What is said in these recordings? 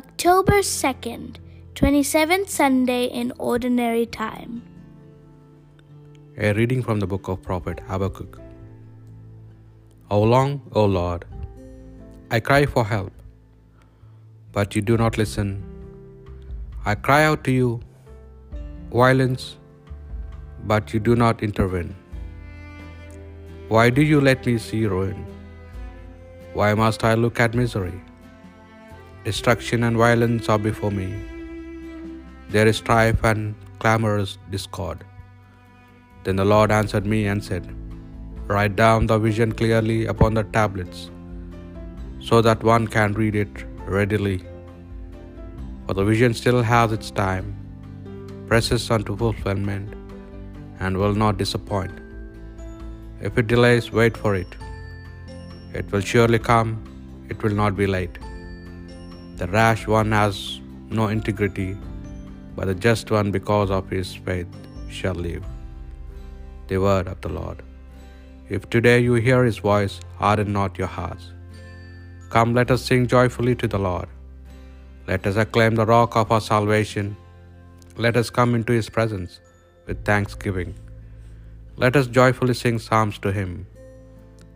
October 2nd, 27th Sunday in Ordinary Time. A reading from the book of Prophet Habakkuk. How long, O Lord, I cry for help, but you do not listen. I cry out to you, violence, but you do not intervene. Why do you let me see ruin? Why must I look at misery? Destruction and violence are before me. There is strife and clamorous discord. Then the Lord answered me and said, Write down the vision clearly upon the tablets, so that one can read it readily. For the vision still has its time, presses unto fulfillment, and will not disappoint. If it delays, wait for it. It will surely come, it will not be late. The rash one has no integrity, but the just one, because of his faith, shall live. The word of the Lord. If today you hear his voice, harden not your hearts. Come, let us sing joyfully to the Lord. Let us acclaim the rock of our salvation. Let us come into his presence with thanksgiving. Let us joyfully sing psalms to him.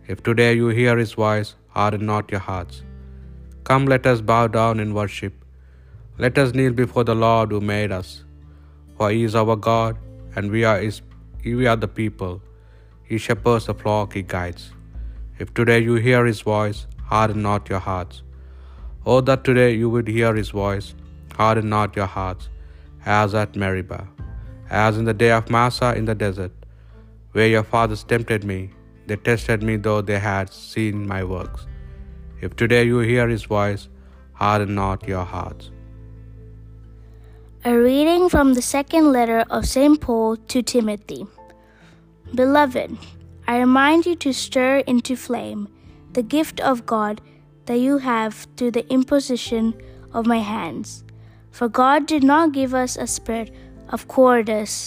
If today you hear his voice, harden not your hearts. Come, let us bow down in worship. Let us kneel before the Lord who made us. For he is our God, and we are the people. He shepherds the flock he guides. If today you hear his voice, harden not your hearts. Oh, that today you would hear his voice. Harden not your hearts, as at Meribah, as in the day of Massa in the desert, where your fathers tempted me. They tested me, though they had seen my works. If today you hear his voice, harden not your hearts. A reading from the second letter of St. Paul to Timothy. Beloved, I remind you to stir into flame the gift of God that you have through the imposition of my hands. For God did not give us a spirit of cowardice,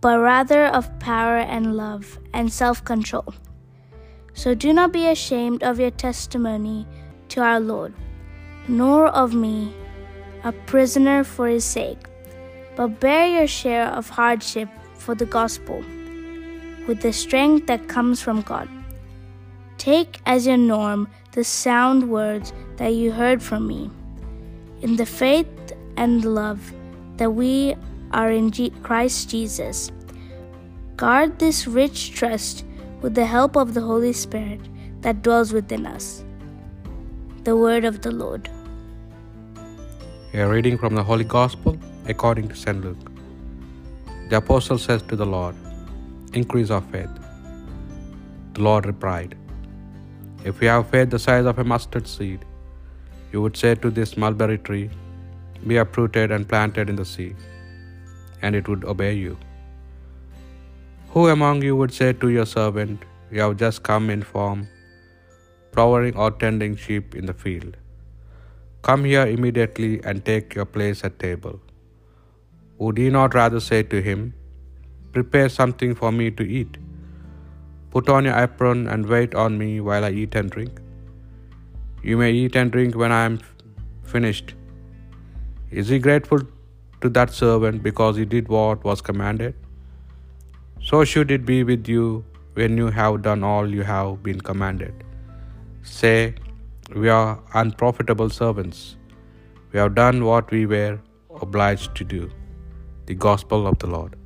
but rather of power and love and self-control. So do not be ashamed of your testimony to our Lord, nor of me, a prisoner for his sake, but bear your share of hardship for the gospel with the strength that comes from God. Take as your norm the sound words that you heard from me, in the faith and love that we are in Christ Jesus. Guard this rich trust with the help of the Holy Spirit that dwells within us. The word of the Lord. A reading from the Holy Gospel according to St. Luke. The Apostle says to the Lord, Increase our faith. The Lord replied, If you have faith the size of a mustard seed, you would say to this mulberry tree, Be uprooted and planted in the sea, and it would obey you. Who among you would say to your servant, You have just come in from plowing or tending sheep in the field. Come here immediately and take your place at table. Would he not rather say to him, Prepare something for me to eat. Put on your apron and wait on me while I eat and drink. You may eat and drink when I am finished. Is he grateful to that servant because he did what was commanded? So should it be with you when you have done all you have been commanded. Say, we are unprofitable servants. We have done what we were obliged to do. The Gospel of the Lord.